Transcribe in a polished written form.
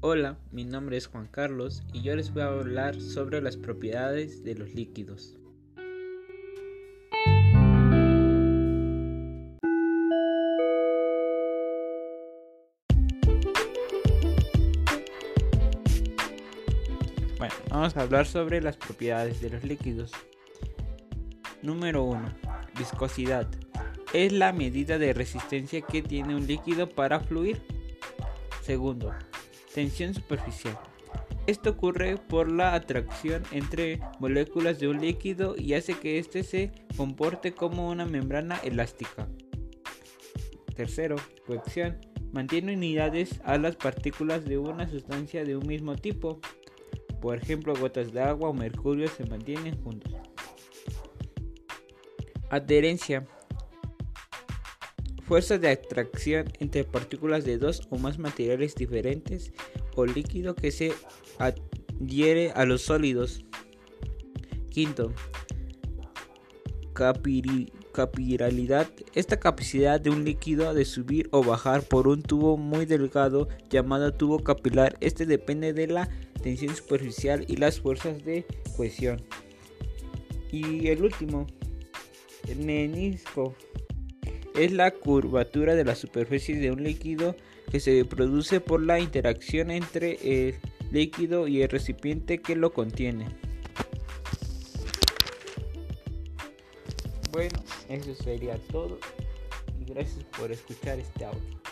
Hola, mi nombre es Juan Carlos y yo les voy a hablar sobre las propiedades de los líquidos. Bueno, vamos a hablar sobre las propiedades de los líquidos. Número 1. Viscosidad. Es la medida de resistencia que tiene un líquido para fluir. Segundo, tensión superficial. Esto ocurre por la atracción entre moléculas de un líquido y hace que éste se comporte como una membrana elástica. Tercero, cohesión. Mantiene unidades a las partículas de una sustancia de un mismo tipo. Por ejemplo, gotas de agua o mercurio se mantienen juntos. Adherencia. Fuerza de atracción entre partículas de dos o más materiales diferentes o líquido que se adhiere a los sólidos. Quinto, capilaridad. Esta capacidad de un líquido de subir o bajar por un tubo muy delgado llamado tubo capilar. Este depende de la tensión superficial y las fuerzas de cohesión. Y el último, el menisco. Es la curvatura de la superficie de un líquido que se produce por la interacción entre el líquido y el recipiente que lo contiene. Bueno, eso sería todo y gracias por escuchar este audio.